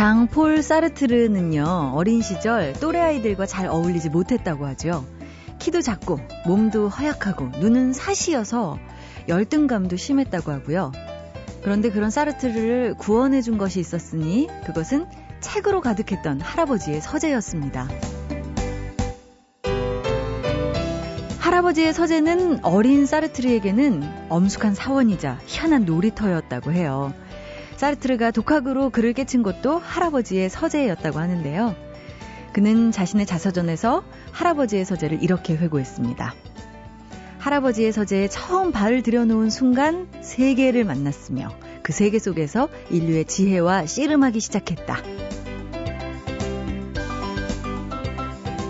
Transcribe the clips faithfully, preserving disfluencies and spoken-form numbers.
장폴 사르트르는요, 어린 시절 또래 아이들과 잘 어울리지 못했다고 하죠. 키도 작고 몸도 허약하고 눈은 사시여서 열등감도 심했다고 하고요. 그런데 그런 사르트르를 구원해준 것이 있었으니 그것은 책으로 가득했던 할아버지의 서재였습니다. 할아버지의 서재는 어린 사르트르에게는 엄숙한 사원이자 희한한 놀이터였다고 해요. 사르트르가 독학으로 글을 깨친 것도 할아버지의 서재였다고 하는데요. 그는 자신의 자서전에서 할아버지의 서재를 이렇게 회고했습니다. 할아버지의 서재에 처음 발을 들여놓은 순간 세계를 만났으며 그 세계 속에서 인류의 지혜와 씨름하기 시작했다.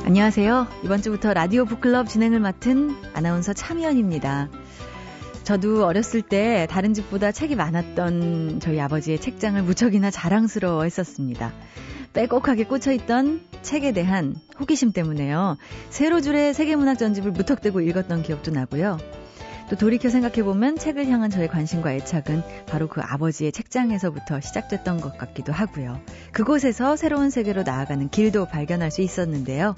안녕하세요. 이번 주부터 라디오 북클럽 진행을 맡은 아나운서 차미연입니다. 저도 어렸을 때 다른 집보다 책이 많았던 저희 아버지의 책장을 무척이나 자랑스러워 했었습니다. 빼곡하게 꽂혀있던 책에 대한 호기심 때문에요. 세로줄의 세계문학전집을 무턱대고 읽었던 기억도 나고요. 또 돌이켜 생각해보면 책을 향한 저의 관심과 애착은 바로 그 아버지의 책장에서부터 시작됐던 것 같기도 하고요. 그곳에서 새로운 세계로 나아가는 길도 발견할 수 있었는데요.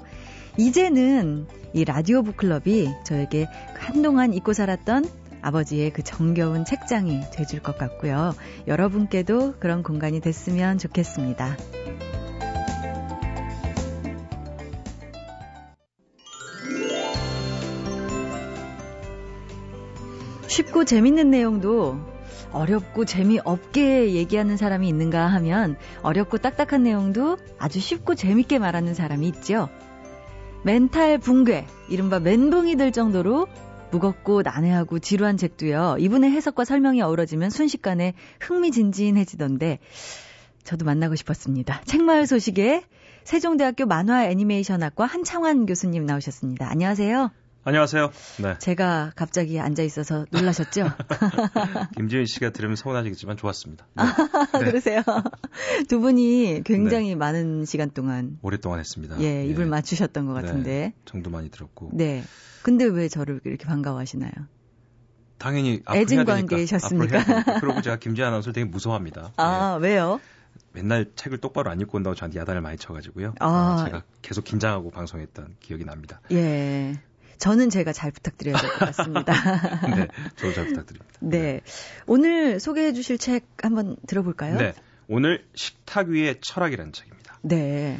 이제는 이 라디오 북클럽이 저에게 한동안 잊고 살았던 아버지의 그 정겨운 책장이 돼줄 것 같고요. 여러분께도 그런 공간이 됐으면 좋겠습니다. 쉽고 재밌는 내용도 어렵고 재미없게 얘기하는 사람이 있는가 하면 어렵고 딱딱한 내용도 아주 쉽고 재밌게 말하는 사람이 있죠. 멘탈 붕괴, 이른바 멘붕이 될 정도로 무겁고 난해하고 지루한 책도요. 이분의 해석과 설명이 어우러지면 순식간에 흥미진진해지던데 저도 만나고 싶었습니다. 책마을 소식에 세종대학교 만화 애니메이션학과 한창원 교수님 나오셨습니다. 안녕하세요. 안녕하세요. 네. 제가 갑자기 앉아있어서 놀라셨죠? 김지은 씨가 들으면 서운하시겠지만 좋았습니다. 네. 아, 그러세요? 두 분이 굉장히 네. 많은 시간 동안. 오랫동안 했습니다. 예, 입을 예. 맞추셨던 것 같은데. 정도 네. 많이 들었고. 네. 근데 왜 저를 이렇게 반가워하시나요? 당연히 애증 관계셨으니까. 그리고 제가 김지은 아나운서를 되게 무서워합니다. 아, 네. 왜요? 맨날 책을 똑바로 안 읽고 온다고 저한테 야단을 많이 쳐가지고요. 아. 제가 계속 긴장하고 방송했던 기억이 납니다. 예. 저는 제가 잘 부탁드려야 될 것 같습니다. 네, 저도 잘 부탁드립니다. 네, 오늘 소개해 주실 책 한번 들어볼까요? 네, 오늘 식탁 위의 철학이라는 책입니다. 네,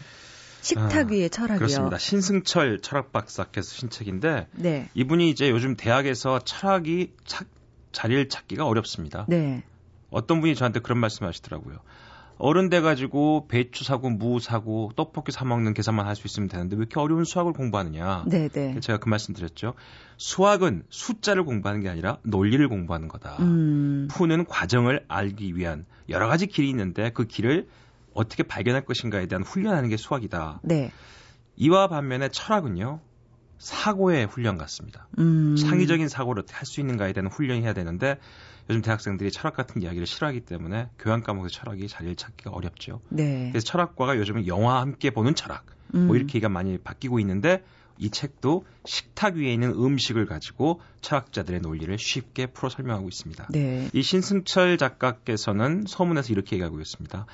식탁 아, 위의 철학이요. 그렇습니다. 신승철 철학박사께서 쓰신 책인데 네. 이분이 이제 요즘 대학에서 철학이 차, 자리를 찾기가 어렵습니다. 네. 어떤 분이 저한테 그런 말씀을 하시더라고요. 어른 돼가지고 배추 사고 무 사고 떡볶이 사 먹는 계산만 할 수 있으면 되는데 왜 이렇게 어려운 수학을 공부하느냐. 네네. 제가 그 말씀 드렸죠. 수학은 숫자를 공부하는 게 아니라 논리를 공부하는 거다. 음. 푸는 과정을 알기 위한 여러 가지 길이 있는데 그 길을 어떻게 발견할 것인가에 대한 훈련하는 게 수학이다. 네. 이와 반면에 철학은요. 사고의 훈련 같습니다. 음. 창의적인 사고를 어떻게 할 수 있는가에 대한 훈련을 해야 되는데 요즘 대학생들이 철학 같은 이야기를 싫어하기 때문에 교양 과목에서 철학이 자리를 찾기가 어렵죠. 네. 그래서 철학과가 요즘은 영화 함께 보는 철학 음. 뭐 이렇게 얘기가 많이 바뀌고 있는데 이 책도 식탁 위에 있는 음식을 가지고 철학자들의 논리를 쉽게 풀어 설명하고 있습니다. 네. 이 신승철 작가께서는 서문에서 이렇게 얘기하고 있습니다.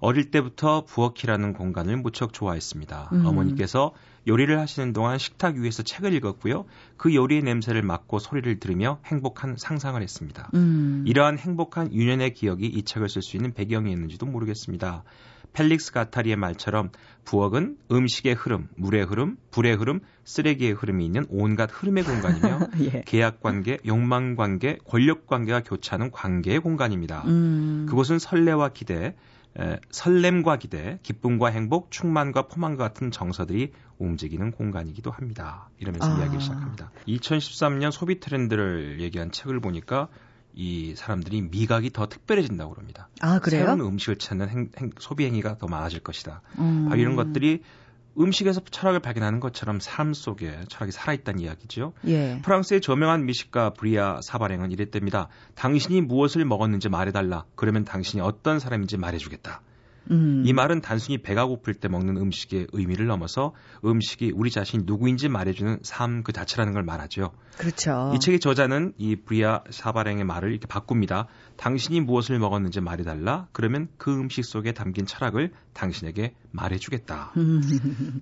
어릴 때부터 부엌이라는 공간을 무척 좋아했습니다. 음. 어머니께서 요리를 하시는 동안 식탁 위에서 책을 읽었고요. 그 요리의 냄새를 맡고 소리를 들으며 행복한 상상을 했습니다. 음. 이러한 행복한 유년의 기억이 이 책을 쓸 수 있는 배경이었는지도 모르겠습니다. 펠릭스 가타리의 말처럼 부엌은 음식의 흐름, 물의 흐름, 불의 흐름, 쓰레기의 흐름이 있는 온갖 흐름의 공간이며 예. 계약관계, 욕망관계, 권력관계가 교차하는 관계의 공간입니다. 음. 그곳은 설레와 기대, 에, 설렘과 기대, 기쁨과 행복, 충만과 포만과 같은 정서들이 움직이는 공간이기도 합니다. 이러면서 아. 이야기를 시작합니다. 이천십삼 년 소비 트렌드를 얘기한 책을 보니까 이 사람들이 미각이 더 특별해진다고 합니다. 아, 그래요? 새로운 음식을 찾는 행, 행, 소비 행위가 더 많아질 것이다. 음. 바로 이런 것들이 음식에서 철학을 발견하는 것처럼 삶 속에 철학이 살아있다는 이야기죠. 예. 프랑스의 저명한 미식가 브리아 사바랭은 이랬답니다. 당신이 무엇을 먹었는지 말해달라. 그러면 당신이 어떤 사람인지 말해주겠다. 음. 이 말은 단순히 배가 고플 때 먹는 음식의 의미를 넘어서 음식이 우리 자신이 누구인지 말해주는 삶 그 자체라는 걸 말하죠. 그렇죠. 이 책의 저자는 이 브리아 샤바랭의 말을 이렇게 바꿉니다. 당신이 무엇을 먹었는지 말해달라. 그러면 그 음식 속에 담긴 철학을 당신에게 말해주겠다.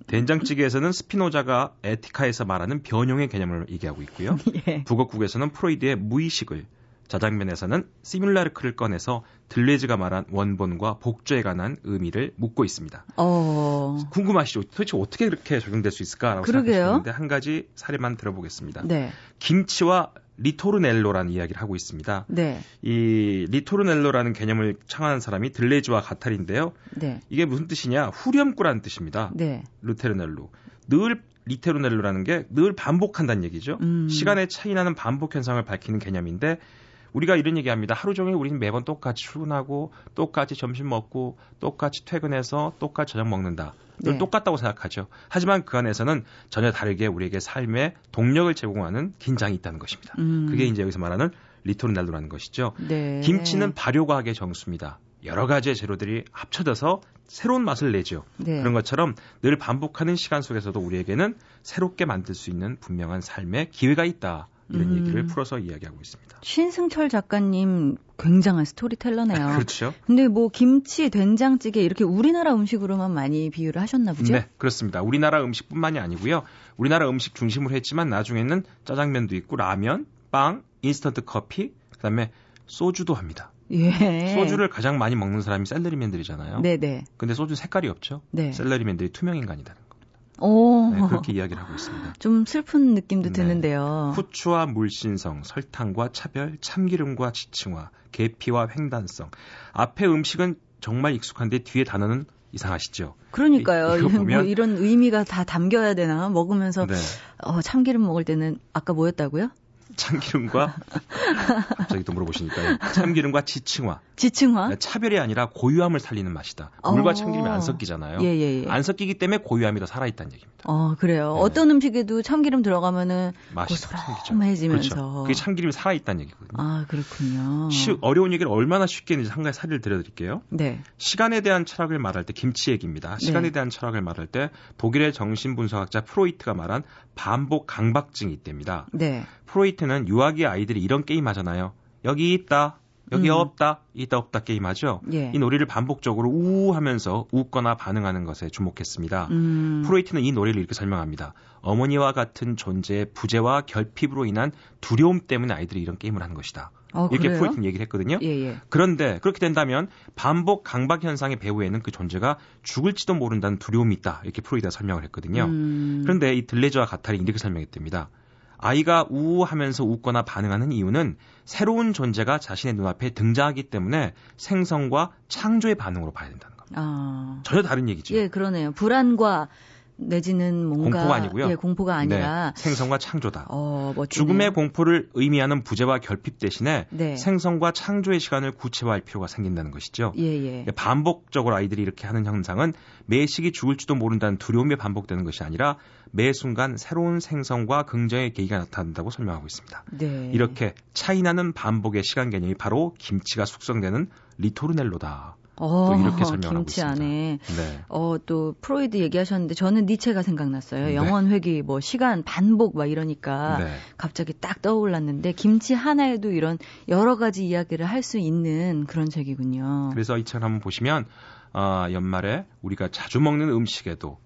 된장찌개에서는 스피노자가 에티카에서 말하는 변형의 개념을 얘기하고 있고요. 예. 북어국에서는 프로이드의 무의식을, 자장면에서는 시뮬라르크를 꺼내서 들레즈가 말한 원본과 복조에 관한 의미를 묻고 있습니다. 어... 궁금하시죠? 도대체 어떻게 그렇게 적용될 수 있을까라고 생각하시는데 한 가지 사례만 들어보겠습니다. 네. 김치와 리토르넬로라는 이야기를 하고 있습니다. 네. 이 리토르넬로라는 개념을 창안한 사람이 들레즈와 가타리인데요. 네. 이게 무슨 뜻이냐? 후렴구라는 뜻입니다. 네. 리토르넬로. 늘 리토르넬로라는 게 늘 반복한다는 얘기죠. 음. 시간의 차이나는 반복 현상을 밝히는 개념인데 우리가 이런 얘기합니다. 하루 종일 우리는 매번 똑같이 출근하고 똑같이 점심 먹고 똑같이 퇴근해서 똑같이 저녁 먹는다. 늘 네. 똑같다고 생각하죠. 하지만 그 안에서는 전혀 다르게 우리에게 삶의 동력을 제공하는 긴장이 있다는 것입니다. 음. 그게 이제 여기서 말하는 리토르넬로라는 것이죠. 네. 김치는 발효과학의 정수입니다. 여러 가지의 재료들이 합쳐져서 새로운 맛을 내죠. 네. 그런 것처럼 늘 반복하는 시간 속에서도 우리에게는 새롭게 만들 수 있는 분명한 삶의 기회가 있다. 이런 음. 얘기를 풀어서 이야기하고 있습니다. 신승철 작가님 굉장한 스토리텔러네요. 그렇죠. 근데 뭐 김치, 된장찌개 이렇게 우리나라 음식으로만 많이 비유를 하셨나 보죠? 네, 그렇습니다. 우리나라 음식뿐만이 아니고요. 우리나라 음식 중심으로 했지만 나중에는 짜장면도 있고 라면, 빵, 인스턴트 커피, 그다음에 소주도 합니다. 예. 소주를 가장 많이 먹는 사람이 샐러리맨들이잖아요. 네네. 근데 소주 색깔이 없죠. 네. 샐러리맨들이 투명인간이다는 겁니다. 오. 네, 그렇게 이야기를 하고 있습니다. 좀 슬픈 느낌도 네. 드는데요. 후추와 물신성, 설탕과 차별, 참기름과 지층화, 계피와 횡단성. 앞에 음식은 정말 익숙한데 뒤에 단어는 이상하시죠? 그러니까요. 이, 보면... 뭐 이런 의미가 다 담겨야 되나? 먹으면서 네. 어, 참기름 먹을 때는 아까 뭐였다고요? 참기름과 갑자기 또 물어보시니까요. 참기름과 지층화. 지층화? 차별이 아니라 고유함을 살리는 맛이다. 물과 참기름이 안 섞이잖아요. 예, 예, 예. 안 섞이기 때문에 고유함이 더 살아있다는 얘기입니다. 어, 그래요. 네. 어떤 음식에도 참기름 들어가면은 맛이 고소해지면서. 그렇죠. 그게 참기름이 살아있다는 얘기거든요. 아, 그렇군요. 쉬, 어려운 얘기를 얼마나 쉽게 했는지 한 가지 사례를 들려드릴게요. 네. 시간에 대한 철학을 말할 때 김치 얘기입니다. 시간에 네. 대한 철학을 말할 때 독일의 정신분석학자 프로이트가 말한 반복 강박증이 있답니다. 네. 프로이트는 유아기 아이들이 이런 게임 하잖아요. 여기 있다. 여기 음. 없다. 있다 없다 게임하죠. 예. 이 놀이를 반복적으로 우 하면서 웃거나 반응하는 것에 주목했습니다. 음. 프로이트는 이 놀이를 이렇게 설명합니다. 어머니와 같은 존재의 부재와 결핍으로 인한 두려움 때문에 아이들이 이런 게임을 하는 것이다. 어, 이렇게 그래요? 프로이트는 얘기를 했거든요. 예, 예. 그런데 그렇게 된다면 반복 강박 현상의 배후에는 그 존재가 죽을지도 모른다는 두려움이 있다. 이렇게 프로이트가 설명을 했거든요. 음. 그런데 이 들레즈와 가타리 이렇게 설명했답니다. 아이가 우우하면서 웃거나 반응하는 이유는 새로운 존재가 자신의 눈앞에 등장하기 때문에 생성과 창조의 반응으로 봐야 된다는 겁니다. 아... 전혀 다른 얘기죠. 예, 그러네요. 불안과 내지는 뭔가 공포가 아니고요. 예, 공포가 아니라 네, 생성과 창조다. 어, 죽음의 공포를 의미하는 부재와 결핍 대신에 네. 생성과 창조의 시간을 구체화할 필요가 생긴다는 것이죠. 예, 예. 반복적으로 아이들이 이렇게 하는 현상은 매식이 죽을지도 모른다는 두려움에 반복되는 것이 아니라 매 순간 새로운 생성과 긍정의 계기가 나타난다고 설명하고 있습니다. 네. 이렇게 차이나는 반복의 시간 개념이 바로 김치가 숙성되는 리토르넬로다. 어, 또 이렇게 설명하고 김치 있습니다. 안에 네. 어, 또 프로이드 얘기하셨는데 저는 니체가 생각났어요. 네. 영원 회귀, 뭐 시간 반복 막 이러니까 네. 갑자기 딱 떠올랐는데 김치 하나에도 이런 여러 가지 이야기를 할 수 있는 그런 책이군요. 그래서 이 책 한번 보시면 어, 연말에 우리가 자주 먹는 음식에도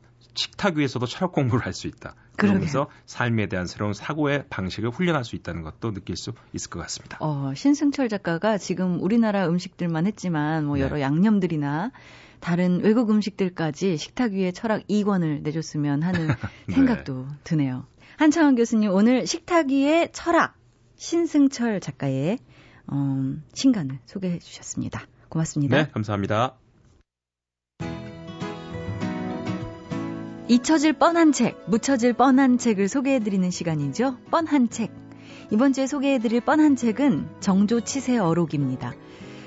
식탁 위에서도 철학 공부를 할 수 있다. 그러면서 삶에 대한 새로운 사고의 방식을 훈련할 수 있다는 것도 느낄 수 있을 것 같습니다. 어, 신승철 작가가 지금 우리나라 음식들만 했지만 뭐 네. 여러 양념들이나 다른 외국 음식들까지 식탁 위에 철학 이 권을 내줬으면 하는 네. 생각도 드네요. 한창원 교수님, 오늘 식탁 위의 철학 신승철 작가의 어, 신간을 소개해 주셨습니다. 고맙습니다. 네, 감사합니다. 잊혀질 뻔한 책, 묻혀질 뻔한 책을 소개해드리는 시간이죠. 뻔한 책. 이번 주에 소개해드릴 뻔한 책은 정조 치세 어록입니다.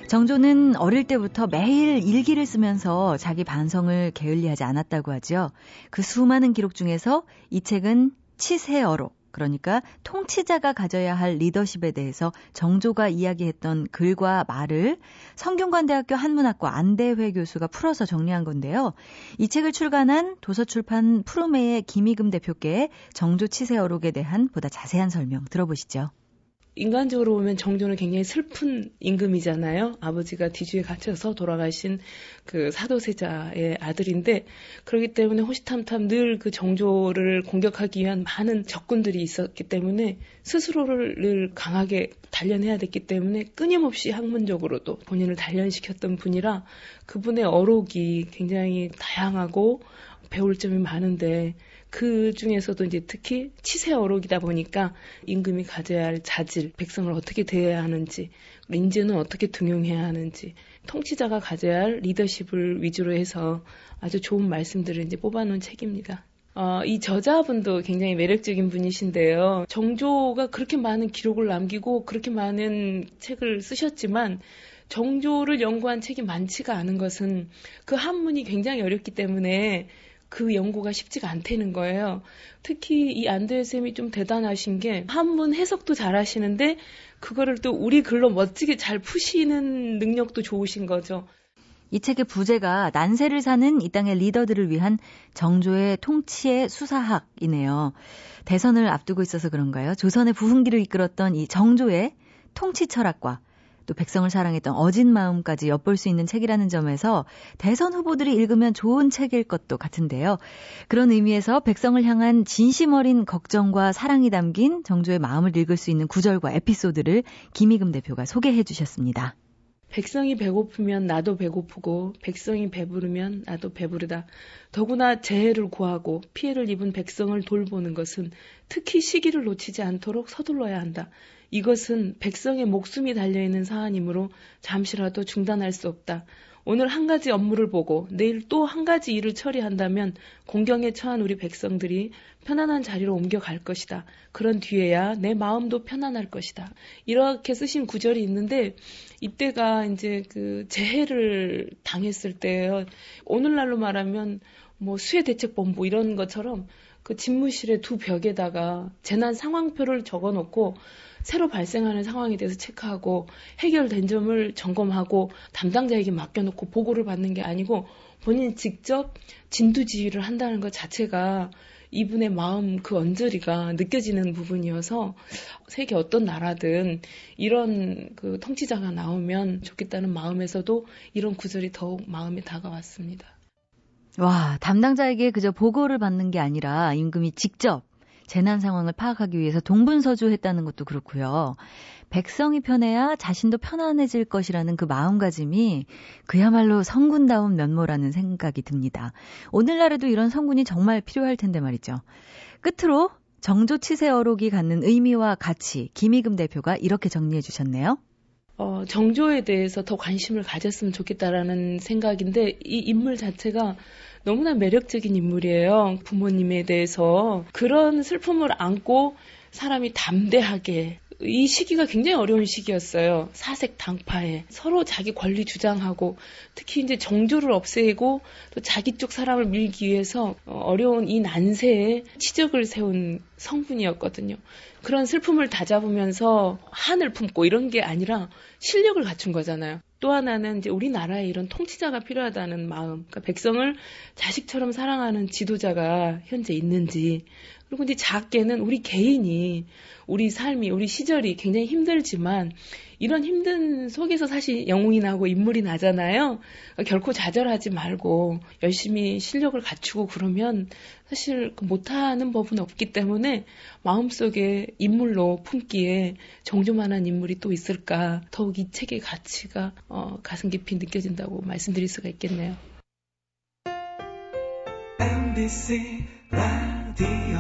정조는 어릴 때부터 매일 일기를 쓰면서 자기 반성을 게을리하지 않았다고 하죠. 그 수많은 기록 중에서 이 책은 치세 어록, 그러니까 통치자가 가져야 할 리더십에 대해서 정조가 이야기했던 글과 말을 성균관대학교 한문학과 안대회 교수가 풀어서 정리한 건데요. 이 책을 출간한 도서출판 푸르메의 김희금 대표께 정조 치세어록에 대한 보다 자세한 설명 들어보시죠. 인간적으로 보면 정조는 굉장히 슬픈 임금이잖아요. 아버지가 뒤주에 갇혀서 돌아가신 그 사도세자의 아들인데, 그렇기 때문에 호시탐탐 늘 그 정조를 공격하기 위한 많은 적군들이 있었기 때문에 스스로를 늘 강하게 단련해야 됐기 때문에 끊임없이 학문적으로도 본인을 단련시켰던 분이라 그분의 어록이 굉장히 다양하고 배울 점이 많은데, 그 중에서도 이제 특히 치세어록이다 보니까 임금이 가져야 할 자질, 백성을 어떻게 대해야 하는지, 민주는 어떻게 등용해야 하는지, 통치자가 가져야 할 리더십을 위주로 해서 아주 좋은 말씀들을 이제 뽑아놓은 책입니다. 어, 이 저자분도 굉장히 매력적인 분이신데요. 정조가 그렇게 많은 기록을 남기고 그렇게 많은 책을 쓰셨지만 정조를 연구한 책이 많지가 않은 것은 그 한문이 굉장히 어렵기 때문에 그 연구가 쉽지가 않다는 거예요. 특히 이 안대회 쌤이 좀 대단하신 게 한문 해석도 잘 하시는데 그거를 또 우리 글로 멋지게 잘 푸시는 능력도 좋으신 거죠. 이 책의 부제가 난세를 사는 이 땅의 리더들을 위한 정조의 통치의 수사학이네요. 대선을 앞두고 있어서 그런가요? 조선의 부흥기를 이끌었던 이 정조의 통치 철학과 또 백성을 사랑했던 어진 마음까지 엿볼 수 있는 책이라는 점에서 대선 후보들이 읽으면 좋은 책일 것도 같은데요. 그런 의미에서 백성을 향한 진심 어린 걱정과 사랑이 담긴 정조의 마음을 읽을 수 있는 구절과 에피소드를 김희금 대표가 소개해 주셨습니다. 백성이 배고프면 나도 배고프고 백성이 배부르면 나도 배부르다. 더구나 재해를 구하고 피해를 입은 백성을 돌보는 것은 특히 시기를 놓치지 않도록 서둘러야 한다. 이것은 백성의 목숨이 달려있는 사안이므로 잠시라도 중단할 수 없다. 오늘 한 가지 업무를 보고 내일 또 한 가지 일을 처리한다면 공경에 처한 우리 백성들이 편안한 자리로 옮겨갈 것이다. 그런 뒤에야 내 마음도 편안할 것이다. 이렇게 쓰신 구절이 있는데, 이때가 이제 그 재해를 당했을 때예요. 오늘날로 말하면 뭐 수해대책본부 이런 것처럼 그 집무실의 두 벽에다가 재난 상황표를 적어놓고 새로 발생하는 상황에 대해서 체크하고 해결된 점을 점검하고 담당자에게 맡겨놓고 보고를 받는 게 아니고 본인이 직접 진두지휘를 한다는 것 자체가 이분의 마음 그 언저리가 느껴지는 부분이어서 세계 어떤 나라든 이런 그 통치자가 나오면 좋겠다는 마음에서도 이런 구절이 더욱 마음에 다가왔습니다. 와, 담당자에게 그저 보고를 받는 게 아니라 임금이 직접 재난 상황을 파악하기 위해서 동분서주했다는 것도 그렇고요. 백성이 편해야 자신도 편안해질 것이라는 그 마음가짐이 그야말로 성군다운 면모라는 생각이 듭니다. 오늘날에도 이런 성군이 정말 필요할 텐데 말이죠. 끝으로 정조 치세어록이 갖는 의미와 가치, 김희금 대표가 이렇게 정리해 주셨네요. 어, 정조에 대해서 더 관심을 가졌으면 좋겠다라는 생각인데, 이 인물 자체가 너무나 매력적인 인물이에요. 부모님에 대해서 그런 슬픔을 안고 사람이 담대하게, 이 시기가 굉장히 어려운 시기였어요. 사색 당파에 서로 자기 권리 주장하고, 특히 이제 정조를 없애고 또 자기 쪽 사람을 밀기 위해서 어려운 이 난세에 치적을 세운 성분이었거든요. 그런 슬픔을 다잡으면서 한을 품고 이런 게 아니라 실력을 갖춘 거잖아요. 또 하나는 이제 우리나라에 이런 통치자가 필요하다는 마음, 그러니까 백성을 자식처럼 사랑하는 지도자가 현재 있는지, 그리고 이제 작게는 우리 개인이, 우리 삶이, 우리 시절이 굉장히 힘들지만 이런 힘든 속에서 사실 영웅이 나고 인물이 나잖아요. 그러니까 결코 좌절하지 말고 열심히 실력을 갖추고 그러면 사실 못하는 법은 없기 때문에 마음속에 인물로 품기에 정조만한 인물이 또 있을까, 더욱 이 책의 가치가 어, 가슴 깊이 느껴진다고 말씀드릴 수가 있겠네요. 엠비씨 라디오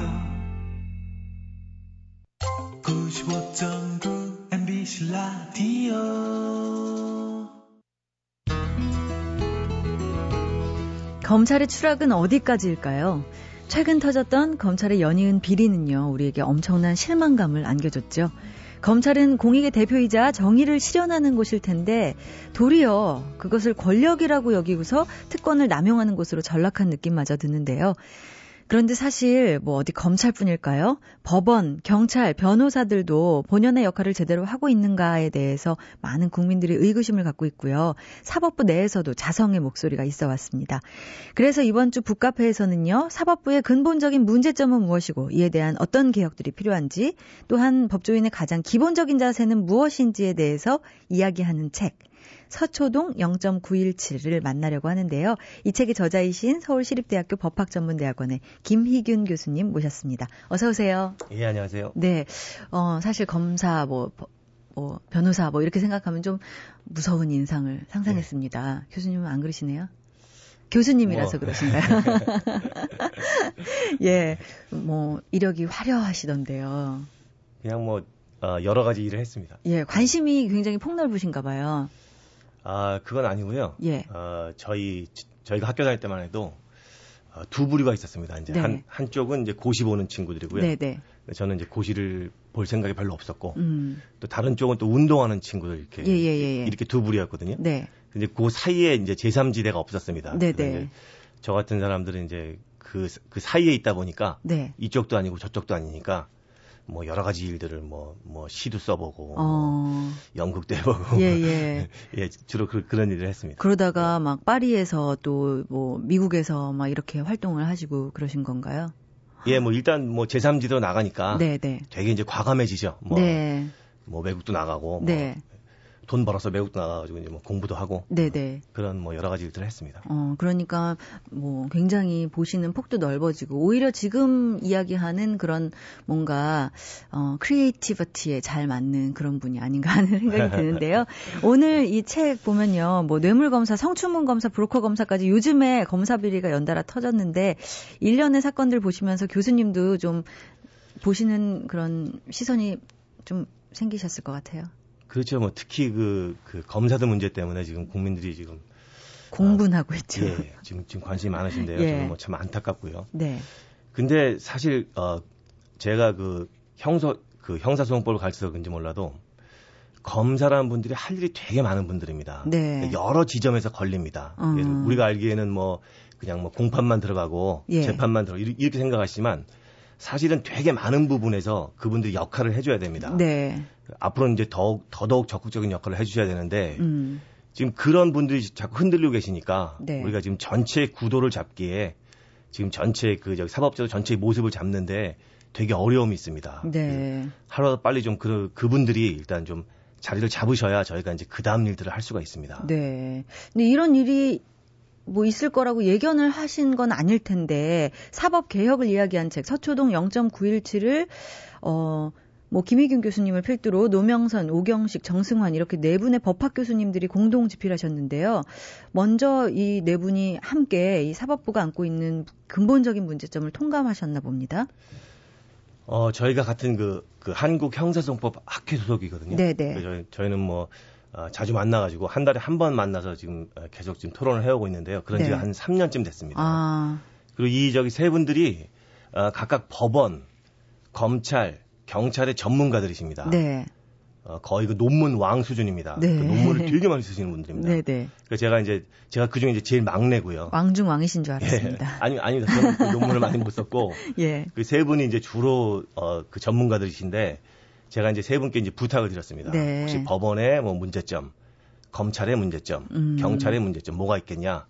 구십오 점 구 엠비씨 라디오. 검찰의 추락은 어디까지일까요? 최근 터졌던 검찰의 연이은 비리는요, 우리에게 엄청난 실망감을 안겨줬죠. 검찰은 공익의 대표이자 정의를 실현하는 곳일 텐데 도리어 그것을 권력이라고 여기고서 특권을 남용하는 곳으로 전락한 느낌마저 드는데요. 그런데 사실 뭐 어디 검찰뿐일까요? 법원, 경찰, 변호사들도 본연의 역할을 제대로 하고 있는가에 대해서 많은 국민들이 의구심을 갖고 있고요. 사법부 내에서도 자성의 목소리가 있어 왔습니다. 그래서 이번 주 북카페에서는요. 사법부의 근본적인 문제점은 무엇이고 이에 대한 어떤 개혁들이 필요한지 또한 법조인의 가장 기본적인 자세는 무엇인지에 대해서 이야기하는 책 서초동 영점구일칠을 만나려고 하는데요. 이 책의 저자이신 서울시립대학교 법학전문대학원의 김희균 교수님 모셨습니다. 어서 오세요. 예, 안녕하세요. 네, 어, 사실 검사, 뭐, 뭐 변호사 뭐 이렇게 생각하면 좀 무서운 인상을 상상했습니다. 예. 교수님은 안 그러시네요? 교수님이라서 뭐. 그러신가요? 예, 뭐 이력이 화려하시던데요. 그냥 뭐 여러 가지 일을 했습니다. 예, 관심이 굉장히 폭넓으신가 봐요. 아, 그건 아니고요. 예. 어, 저희 저희가 학교 다닐 때만 해도 어, 두 부류가 있었습니다. 이제 네. 한 한쪽은 이제 고시 보는 친구들이고요. 네, 네. 저는 이제 고시를 볼 생각이 별로 없었고 음. 또 다른 쪽은 또 운동하는 친구들 이렇게 예, 예, 예. 이렇게 두 부류였거든요. 네. 근데 그 사이에 이제 제삼지대가 없었습니다. 네, 네. 저 같은 사람들은 이제 그, 그 사이에 있다 보니까 네. 이쪽도 아니고 저쪽도 아니니까. 뭐 여러 가지 일들을 뭐뭐 뭐 시도 써보고 어... 뭐 연극도 해보고 예예 예. 예, 주로 그, 그런 일을 했습니다. 그러다가 네. 막 파리에서 또 뭐 미국에서 막 이렇게 활동을 하시고 그러신 건가요? 예, 뭐 일단 뭐 제삼지대로 나가니까 네네. 되게 이제 과감해지죠. 뭐, 네. 뭐 외국도 나가고 네. 뭐 돈 벌어서 외국도 나가가지고 이제 뭐 공부도 하고 네네. 그런 뭐 여러 가지 일들을 했습니다. 어, 그러니까 뭐 굉장히 보시는 폭도 넓어지고 오히려 지금 이야기하는 그런 뭔가 어, 크리에이티비티에 잘 맞는 그런 분이 아닌가 하는 생각이 드는데요. 오늘 이 책 보면요, 뭐 뇌물검사, 성추문검사, 브로커검사까지 요즘에 검사 비리가 연달아 터졌는데 일련의 사건들 보시면서 교수님도 좀 보시는 그런 시선이 좀 생기셨을 것 같아요. 그렇죠. 뭐 특히 그, 그 검사들 문제 때문에 지금 국민들이 지금 공분하고 아, 있죠. 예, 지금 지금 관심이 많으신데요. 예. 저는 뭐 참 안타깝고요. 네. 근데 사실 어, 제가 그 형사 그 형사소송법을 가르쳐서 그런지 몰라도 검사라는 분들이 할 일이 되게 많은 분들입니다. 네. 여러 지점에서 걸립니다. 어. 예를, 우리가 알기에는 뭐 그냥 뭐 공판만 들어가고 예. 재판만 들어 이렇게 생각하시지만. 사실은 되게 많은 부분에서 그분들이 역할을 해줘야 됩니다. 네. 앞으로는 이제 더욱, 더더욱 적극적인 역할을 해주셔야 되는데, 음. 지금 그런 분들이 자꾸 흔들리고 계시니까, 네. 우리가 지금 전체 구도를 잡기에, 지금 전체 그 저기 사법제도 전체의 모습을 잡는데 되게 어려움이 있습니다. 네. 하루라도 빨리 좀 그, 그분들이 일단 좀 자리를 잡으셔야 저희가 이제 그 다음 일들을 할 수가 있습니다. 네. 근데 이런 일이 뭐 있을 거라고 예견을 하신 건 아닐 텐데 사법 개혁을 이야기한 책 서초동 영점구일칠을 어 뭐 김희균 교수님을 필두로 노명선, 오경식, 정승환 이렇게 네 분의 법학 교수님들이 공동 집필하셨는데요. 먼저 이 네 분이 함께 이 사법부가 안고 있는 근본적인 문제점을 통감하셨나 봅니다. 어 저희가 같은 그, 그 한국 형사소송법 학회 소속이거든요. 네네. 저희, 저희는 뭐 어, 자주 만나가지고 한 달에 한 번 만나서 지금 계속 지금 토론을 해오고 있는데요. 그런 지가 네. 한 삼 년쯤 됐습니다. 아. 그리고 이 저기 세 분들이 어, 각각 법원, 검찰, 경찰의 전문가들이십니다. 네. 어, 거의 그 논문 왕 수준입니다. 네. 그 논문을 되게 많이 쓰시는 분들입니다. 네, 네. 그래서 제가 이제 제가 그중에 이제 제일 막내고요. 왕중 왕이신 줄 알았습니다. 예. 아니 아니 저는 그 논문을 많이 못 썼고 예. 그 세 분이 이제 주로 어, 그 전문가들이신데. 제가 이제 세 분께 이제 부탁을 드렸습니다. 네. 혹시 법원의 뭐 문제점, 검찰의 문제점, 음. 경찰의 문제점 뭐가 있겠냐?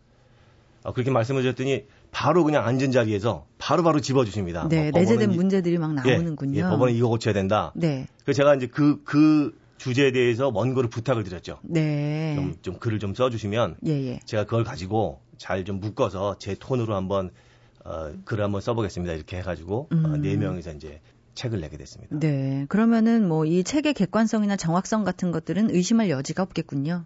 어, 그렇게 말씀을 드렸더니 바로 그냥 앉은 자리에서 바로바로 바로 집어주십니다. 네, 뭐 내재된 문제들이 막 나오는군요. 예, 예, 법원은 이거 고쳐야 된다. 네. 그래서 제가 이제 그, 그 주제에 대해서 원고를 부탁을 드렸죠. 네. 좀, 좀 글을 좀 써주시면 예, 예. 제가 그걸 가지고 잘 좀 묶어서 제 톤으로 한번 어, 글을 한번 써보겠습니다. 이렇게 해가지고 음. 어, 네 명이서 이제. 책을 내게 됐습니다. 네, 그러면은 뭐 이 책의 객관성이나 정확성 같은 것들은 의심할 여지가 없겠군요.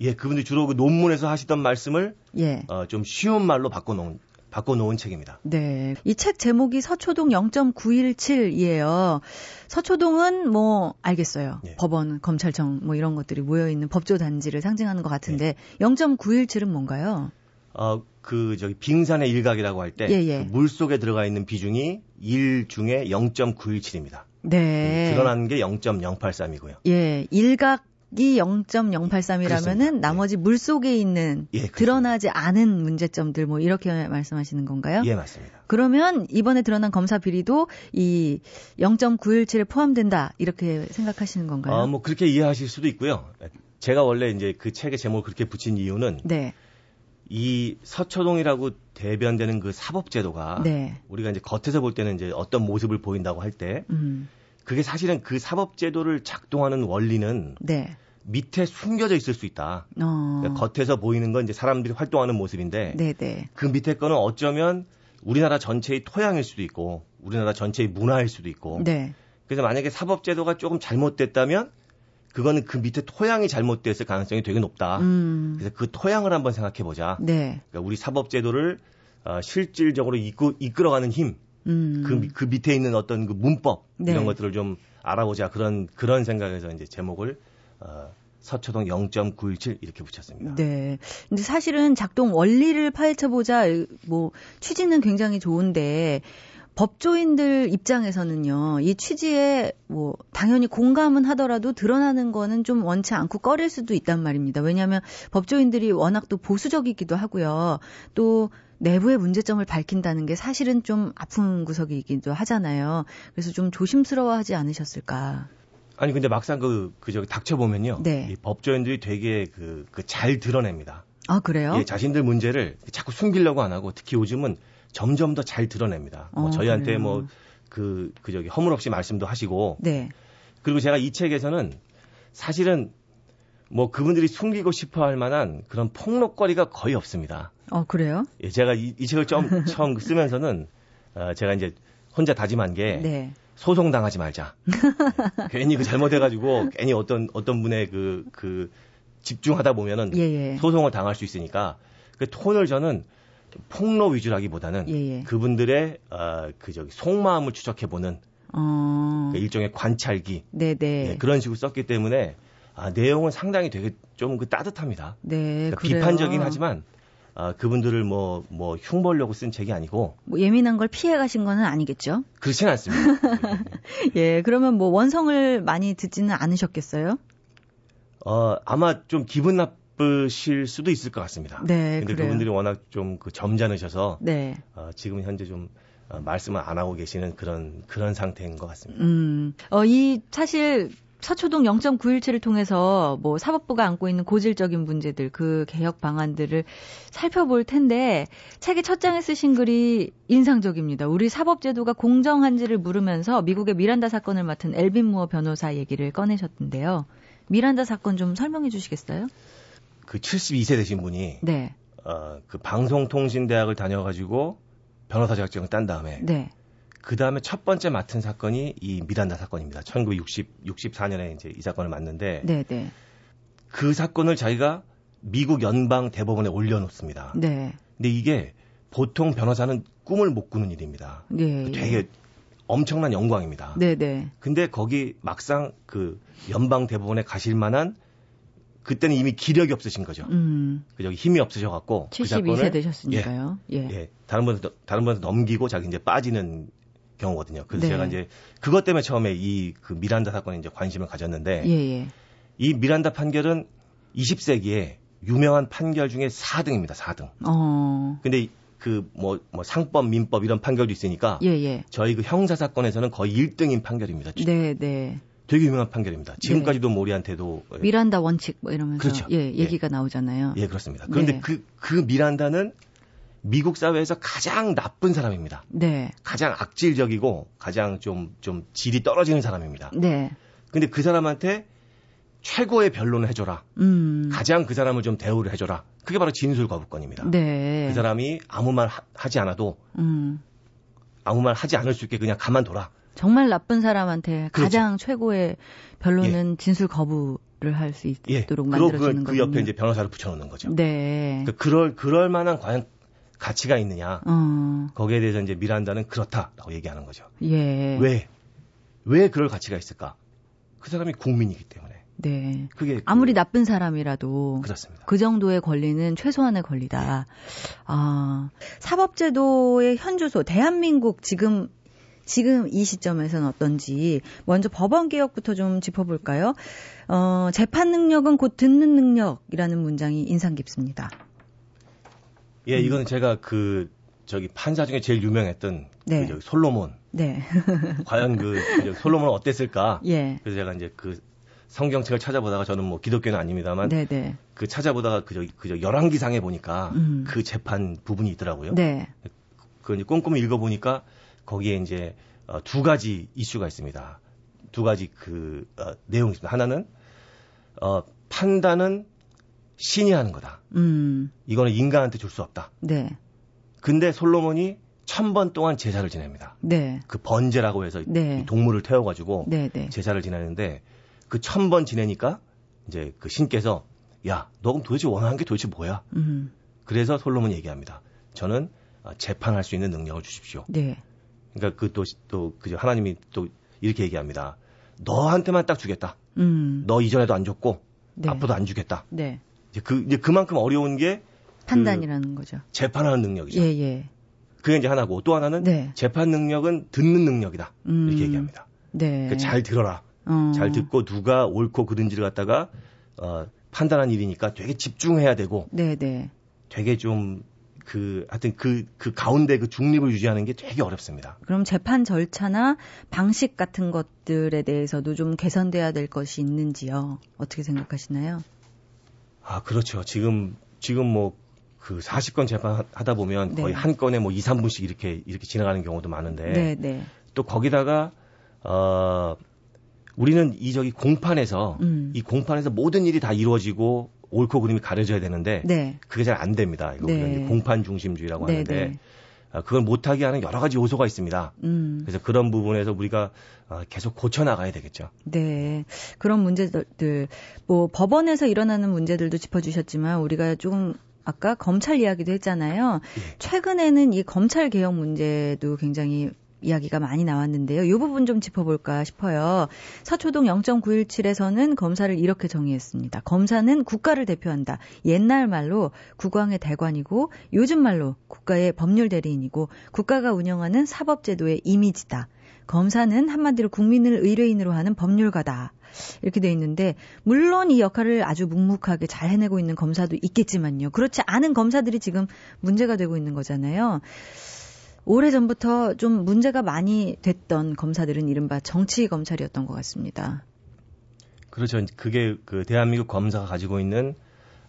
예, 그분들이 주로 그 논문에서 하시던 말씀을 예. 어, 좀 쉬운 말로 바꿔놓은 바꿔놓은 책입니다. 네, 이 책 제목이 서초동 영점구일칠이에요. 서초동은 뭐 알겠어요. 예. 법원, 검찰청 뭐 이런 것들이 모여 있는 법조 단지를 상징하는 것 같은데 예. 영점구일칠은 뭔가요? 어, 그 저기 빙산의 일각이라고 할 때 그 물속에 들어가 있는 비중이 일 중에 영점구일칠입니다. 네. 드러난 게 영점영팔삼이고요. 예. 일각 곱하기 영 점 영팔삼이라면은 그렇습니다. 나머지 예. 물 속에 있는 예, 드러나지 않은 문제점들 뭐 이렇게 말씀하시는 건가요? 예, 맞습니다. 그러면 이번에 드러난 검사 비리도 이 영 점 구일칠에 포함된다 이렇게 생각하시는 건가요? 아, 뭐 그렇게 이해하실 수도 있고요. 제가 원래 이제 그 책의 제목을 그렇게 붙인 이유는 네. 이 서초동이라고 대변되는 그 사법제도가 네. 우리가 이제 겉에서 볼 때는 이제 어떤 모습을 보인다고 할 때 음. 그게 사실은 그 사법제도를 작동하는 원리는 네. 밑에 숨겨져 있을 수 있다. 어. 그러니까 겉에서 보이는 건 이제 사람들이 활동하는 모습인데 네네. 그 밑에 거는 어쩌면 우리나라 전체의 토양일 수도 있고 우리나라 전체의 문화일 수도 있고 네. 그래서 만약에 사법제도가 조금 잘못됐다면 그거는 그 밑에 토양이 잘못됐을 가능성이 되게 높다. 음. 그래서 그 토양을 한번 생각해보자. 네. 그러니까 우리 사법제도를 어, 실질적으로 이끌, 이끌어가는 힘, 음. 그, 그 밑에 있는 어떤 그 문법 네. 이런 것들을 좀 알아보자. 그런 그런 생각에서 이제 제목을 어, 서초동 영 점 구일칠 이렇게 붙였습니다. 네. 근데 사실은 작동 원리를 파헤쳐보자. 뭐 취지는 굉장히 좋은데. 법조인들 입장에서는요, 이 취지에 뭐 당연히 공감은 하더라도 드러나는 거는 좀 원치 않고 꺼릴 수도 있단 말입니다. 왜냐하면 법조인들이 워낙 또 보수적이기도 하고요. 또 내부의 문제점을 밝힌다는 게 사실은 좀 아픈 구석이기도 하잖아요. 그래서 좀 조심스러워하지 않으셨을까? 아니 근데 막상 그, 그 저기 닥쳐보면요, 네. 이 법조인들이 되게 그, 그 잘 드러냅니다. 아 그래요? 예, 자신들 문제를 자꾸 숨기려고 안 하고 특히 요즘은 점점 더 잘 드러냅니다. 어, 뭐 저희한테 뭐 그 그 저기 허물없이 말씀도 하시고. 네. 그리고 제가 이 책에서는 사실은 뭐 그분들이 숨기고 싶어 할 만한 그런 폭로거리가 거의 없습니다. 어 그래요? 예, 제가 이, 이 책을 좀, 처음 쓰면서는 어, 제가 이제 혼자 다짐한 게 네. 소송 당하지 말자. 괜히 그 잘못해가지고 괜히 어떤 어떤 분의 그 그 집중하다 보면은 예예. 소송을 당할 수 있으니까 그 톤을 저는. 폭로 위주라기보다는 예예. 그분들의 어, 그 저기 속마음을 추적해보는 어... 그 일종의 관찰기 네, 그런 식으로 썼기 때문에 아, 내용은 상당히 되게 좀 그 따뜻합니다. 네, 그러니까 비판적이긴 하지만 아, 그분들을 뭐, 뭐 흉보려고 쓴 책이 아니고 뭐 예민한 걸 피해 가신 건 아니겠죠? 그렇진 않습니다. 예, 그러면 뭐 원성을 많이 듣지는 않으셨겠어요? 어, 아마 좀 기분 나쁘 바쁘실 수도 있을 것 같습니다. 네, 근데 그래요. 그분들이 워낙 좀 그 점잖으셔서 네. 어, 지금 현재 좀 어, 말씀을 안 하고 계시는 그런 그런 상태인 것 같습니다. 음, 어, 이 사실 서초동 영 점 구일칠을 통해서 뭐 사법부가 안고 있는 고질적인 문제들, 그 개혁 방안들을 살펴볼 텐데 책의 첫 장에 쓰신 글이 인상적입니다. 우리 사법제도가 공정한지를 물으면서 미국의 미란다 사건을 맡은 엘빈 무어 변호사 얘기를 꺼내셨는데요. 미란다 사건 좀 설명해 주시겠어요? 그 칠십이 세 되신 분이 네. 어, 그 방송통신대학을 다녀가지고 변호사 자격증을 딴 다음에 네. 그 다음에 첫 번째 맡은 사건이 이 미란다 사건입니다. 천구백육십사 년에 이제 이 사건을 맡는데 네, 네. 그 사건을 자기가 미국 연방 대법원에 올려놓습니다. 네. 근데 이게 보통 변호사는 꿈을 못 꾸는 일입니다. 네, 되게 예. 엄청난 영광입니다. 네, 네. 근데 거기 막상 그 연방 대법원에 가실 만한 그때는 이미 기력이 없으신 거죠. 음. 그 저기 힘이 없으셔 갖고 그 사건을 칠십이 세 되셨으니까요. 예, 예. 예. 다른 분한테 다른 분한테 넘기고 자기 이제 빠지는 경우거든요. 그래서 네. 제가 이제 그것 때문에 처음에 이 그 미란다 사건에 이제 관심을 가졌는데 예, 예. 이 미란다 판결은 이십 세기에 유명한 판결 중에 사 등입니다. 사 등. 어. 근데 그 뭐 뭐 상법, 민법 이런 판결도 있으니까 예, 예. 저희 그 형사 사건에서는 거의 일 등인 판결입니다. 네, 네. 되게 유명한 판결입니다. 지금까지도 네. 모리한테도 미란다 원칙 뭐 이러면서 그렇죠. 예, 얘기가 예. 나오잖아요. 예, 그렇습니다. 그런데 그, 그 네. 그 미란다는 미국 사회에서 가장 나쁜 사람입니다. 네. 가장 악질적이고 가장 좀, 좀 질이 떨어지는 사람입니다. 네. 근데 그 사람한테 최고의 변론을 해줘라. 음. 가장 그 사람을 좀 대우를 해줘라. 그게 바로 진술 거부권입니다. 네. 그 사람이 아무 말 하, 하지 않아도 음. 아무 말 하지 않을 수 있게 그냥 가만둬라. 정말 나쁜 사람한테 가장 그렇죠. 최고의 변론은 예. 진술 거부를 할 수 있도록 예. 만들어주는 거죠. 그 옆에 이제 변호사를 붙여놓는 거죠. 네. 그러니까 그럴 그럴 만한 과연 가치가 있느냐. 어. 거기에 대해서 이제 미란다는 그렇다라고 얘기하는 거죠. 예. 왜 왜 그럴 가치가 있을까? 그 사람이 국민이기 때문에. 네. 그게 아무리 그, 나쁜 사람이라도 그렇습니다. 그 정도의 권리는 최소한의 권리다. 네. 아 사법제도의 현주소 대한민국 지금 지금 이 시점에서는 어떤지 먼저 법원 개혁부터 좀 짚어볼까요? 어, 재판 능력은 곧 듣는 능력이라는 문장이 인상 깊습니다. 예, 이거는 음. 제가 그 저기 판사 중에 제일 유명했던 네. 그 저기 솔로몬. 네. 과연 그 솔로몬은 어땠을까? 예. 그래서 제가 이제 그 성경책을 찾아보다가 저는 뭐 기독교는 아닙니다만 네네. 그 찾아보다가 그저 그저 열왕기상에 보니까 음. 그 재판 부분이 있더라고요. 네. 그 이제 꼼꼼히 읽어보니까 거기에 이제 어, 두 가지 이슈가 있습니다. 두 가지 그 어, 내용이 있습니다. 하나는 어, 판단은 신이 하는 거다. 음. 이거는 인간한테 줄 수 없다. 네. 근데 솔로몬이 천 번 동안 제사를 지냅니다. 네. 그 번제라고 해서 네. 동물을 태워가지고 네, 네. 제사를 지내는데 그 천 번 지내니까 이제 그 신께서 야, 너 그럼 도대체 원하는 게 도대체 뭐야? 음. 그래서 솔로몬이 얘기합니다. 저는 재판할 수 있는 능력을 주십시오. 네. 그러니까 그 또 또 그 하나님이 또 이렇게 얘기합니다. 너한테만 딱 주겠다. 음. 너 이전에도 안 줬고 네. 앞으로도 안 주겠다. 네. 이제 그 이제 그만큼 어려운 게 판단이라는 그 거죠. 재판하는 능력이죠. 예, 예. 그게 이제 하나고 또 하나는 네. 재판 능력은 듣는 능력이다. 음. 이렇게 얘기합니다. 네. 그러니까 잘 들어라. 어. 잘 듣고 누가 옳고 그른지를 갖다가 어, 판단한 일이니까 되게 집중해야 되고 네네. 되게 좀 그 하여튼 그, 그 가운데 그 중립을 유지하는 게 되게 어렵습니다. 그럼 재판 절차나 방식 같은 것들에 대해서도 좀 개선돼야 될 것이 있는지요? 어떻게 생각하시나요? 아 그렇죠. 지금 지금 뭐 그 사십 건 재판 하다 보면 네. 거의 한 건에 뭐 이, 삼 분씩 이렇게 이렇게 지나가는 경우도 많은데 네네. 또 거기다가 어. 우리는 이 저기 공판에서 음. 이 공판에서 모든 일이 다 이루어지고 옳고 그름이 가려져야 되는데 네. 그게 잘 안 됩니다. 이거 네. 이제 공판 중심주의라고 네, 하는데 네. 아, 그걸 못하게 하는 여러 가지 요소가 있습니다. 음. 그래서 그런 부분에서 우리가 아, 계속 고쳐 나가야 되겠죠. 네, 그런 문제들 뭐 법원에서 일어나는 문제들도 짚어주셨지만 우리가 조금 아까 검찰 이야기도 했잖아요. 예. 최근에는 이 검찰 개혁 문제도 굉장히 이야기가 많이 나왔는데요. 이 부분 좀 짚어볼까 싶어요. 서초동 영 점 구일칠에서는 검사를 이렇게 정의했습니다. 검사는 국가를 대표한다. 옛날 말로 국왕의 대관이고 요즘 말로 국가의 법률 대리인이고 국가가 운영하는 사법제도의 이미지다. 검사는 한마디로 국민을 의뢰인으로 하는 법률가다. 이렇게 돼 있는데 물론 이 역할을 아주 묵묵하게 잘 해내고 있는 검사도 있겠지만요. 그렇지 않은 검사들이 지금 문제가 되고 있는 거잖아요. 오래전부터 좀 문제가 많이 됐던 검사들은 이른바 정치 검찰이었던 것 같습니다. 그렇죠. 그게 그 대한민국 검사가 가지고 있는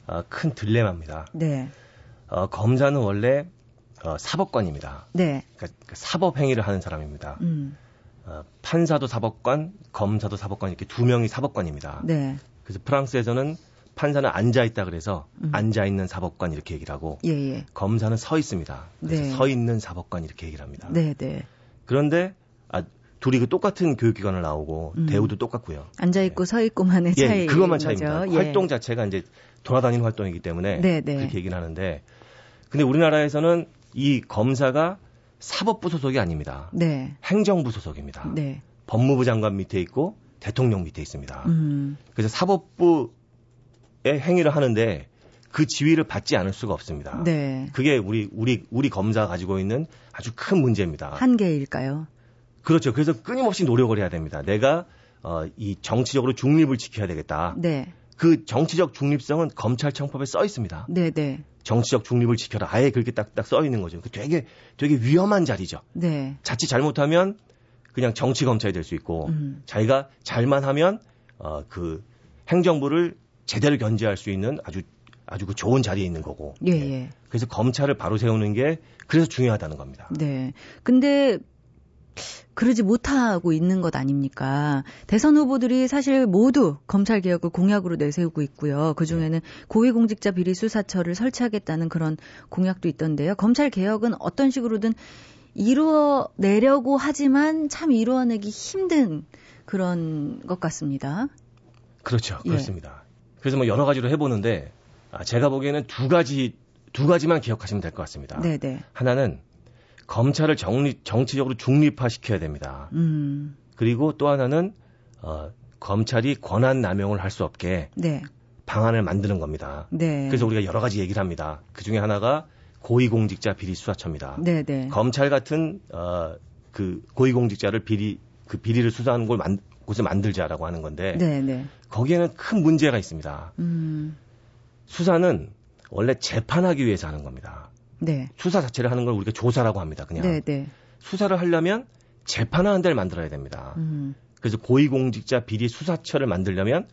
어, 큰 딜레마입니다. 네. 어, 검사는 원래 어, 사법관입니다. 네. 그러니까 사법 행위를 하는 사람입니다. 음. 어, 판사도 사법관, 검사도 사법관 이렇게 두 명이 사법관입니다. 네. 그래서 프랑스에서는 판사는 앉아 있다 그래서 음. 앉아 있는 사법관 이렇게 얘기를 하고 예, 예. 검사는 서 있습니다. 그래서 네. 서 있는 사법관 이렇게 얘기를 합니다. 네, 네. 그런데 아, 둘이 그 똑같은 교육기관을 나오고 음. 대우도 똑같고요. 앉아 있고 네. 서 있고만의 예, 차이. 그것만 차이입니다. 예. 활동 자체가 이제 돌아다니는 활동이기 때문에 네, 네. 그렇게 얘기를 하는데, 근데 우리나라에서는 이 검사가 사법부 소속이 아닙니다. 네. 행정부 소속입니다. 네. 법무부 장관 밑에 있고 대통령 밑에 있습니다. 음. 그래서 사법부 행위를 하는데 그 지위를 받지 않을 수가 없습니다. 네. 그게 우리 우리 우리 검사가 가지고 있는 아주 큰 문제입니다. 한계일까요? 그렇죠. 그래서 끊임없이 노력을 해야 됩니다. 내가 어, 이 정치적으로 중립을 지켜야 되겠다. 네. 그 정치적 중립성은 검찰청법에 써 있습니다. 네, 네. 정치적 중립을 지켜라. 아예 그렇게 딱딱 써 있는 거죠. 그 되게 되게 위험한 자리죠. 네. 자칫 잘못하면 그냥 정치 검찰이 될 수 있고 음. 자기가 잘만 하면 어, 그 행정부를 제대로 견제할 수 있는 아주 아주 그 좋은 자리에 있는 거고. 예, 예. 그래서 검찰을 바로 세우는 게 그래서 중요하다는 겁니다. 네. 근데 그러지 못하고 있는 것 아닙니까? 대선 후보들이 사실 모두 검찰 개혁을 공약으로 내세우고 있고요. 그중에는 고위공직자 비리 수사처를 설치하겠다는 그런 공약도 있던데요. 검찰 개혁은 어떤 식으로든 이루어내려고 하지만 참 이루어내기 힘든 그런 것 같습니다. 그렇죠. 그렇습니다. 예. 그래서 뭐 여러 가지로 해보는데 아, 제가 보기에는 두 가지 두 가지만 기억하시면 될 것 같습니다. 네네. 하나는 검찰을 정리, 정치적으로 중립화시켜야 됩니다. 음. 그리고 또 하나는 어, 검찰이 권한 남용을 할 수 없게 네. 방안을 만드는 겁니다. 네. 그래서 우리가 여러 가지 얘기를 합니다. 그 중에 하나가 고위공직자 비리 수사처입니다. 네네. 검찰 같은 어, 그 고위공직자를 비리 그 비리를 수사하는 걸 만, 곳을 만들자라고 하는 건데 네네. 거기에는 큰 문제가 있습니다. 음. 수사는 원래 재판하기 위해서 하는 겁니다. 네. 수사 자체를 하는 걸 우리가 조사라고 합니다. 그냥 네네. 수사를 하려면 재판하는 데를 만들어야 됩니다. 음. 그래서 고위공직자 비리 수사처를 만들려면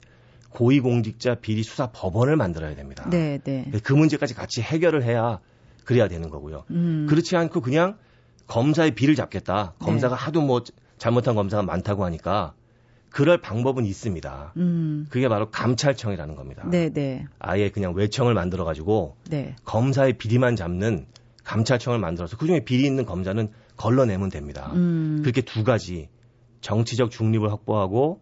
고위공직자 비리 수사 법원을 만들어야 됩니다. 네네. 그 문제까지 같이 해결을 해야 그래야 되는 거고요. 음. 그렇지 않고 그냥 검사의 비를 잡겠다. 검사가 네. 하도 뭐 잘못한 검사가 많다고 하니까 그럴 방법은 있습니다. 음. 그게 바로 감찰청이라는 겁니다. 네네. 아예 그냥 외청을 만들어가지고 네. 검사의 비리만 잡는 감찰청을 만들어서 그중에 비리 있는 검사는 걸러내면 됩니다. 음. 그렇게 두 가지 정치적 중립을 확보하고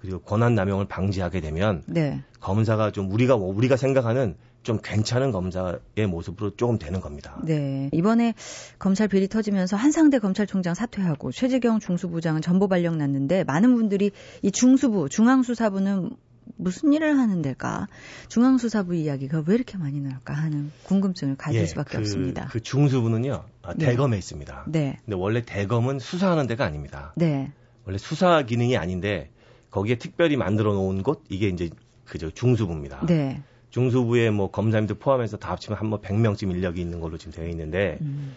그리고 권한 남용을 방지하게 되면 네. 검사가 좀 우리가 우리가 생각하는 좀 괜찮은 검사의 모습으로 조금 되는 겁니다. 네. 이번에 검찰 비리 터지면서 한상대 검찰총장 사퇴하고 최재경 중수부장은 전보 발령 났는데 많은 분들이 이 중수부, 중앙수사부는 무슨 일을 하는 데일까? 중앙수사부 이야기가 왜 이렇게 많이 나올까 하는 궁금증을 가질 예, 수밖에 그, 없습니다. 그 중수부는요. 아, 대검에 네. 있습니다. 네. 근데 원래 대검은 수사하는 데가 아닙니다. 네. 원래 수사 기능이 아닌데 거기에 특별히 만들어 놓은 곳 이게 이제 그저 중수부입니다. 네. 중수부에 뭐 검사님들 포함해서 다 합치면 한 뭐 백 명쯤 인력이 있는 걸로 지금 되어 있는데 음.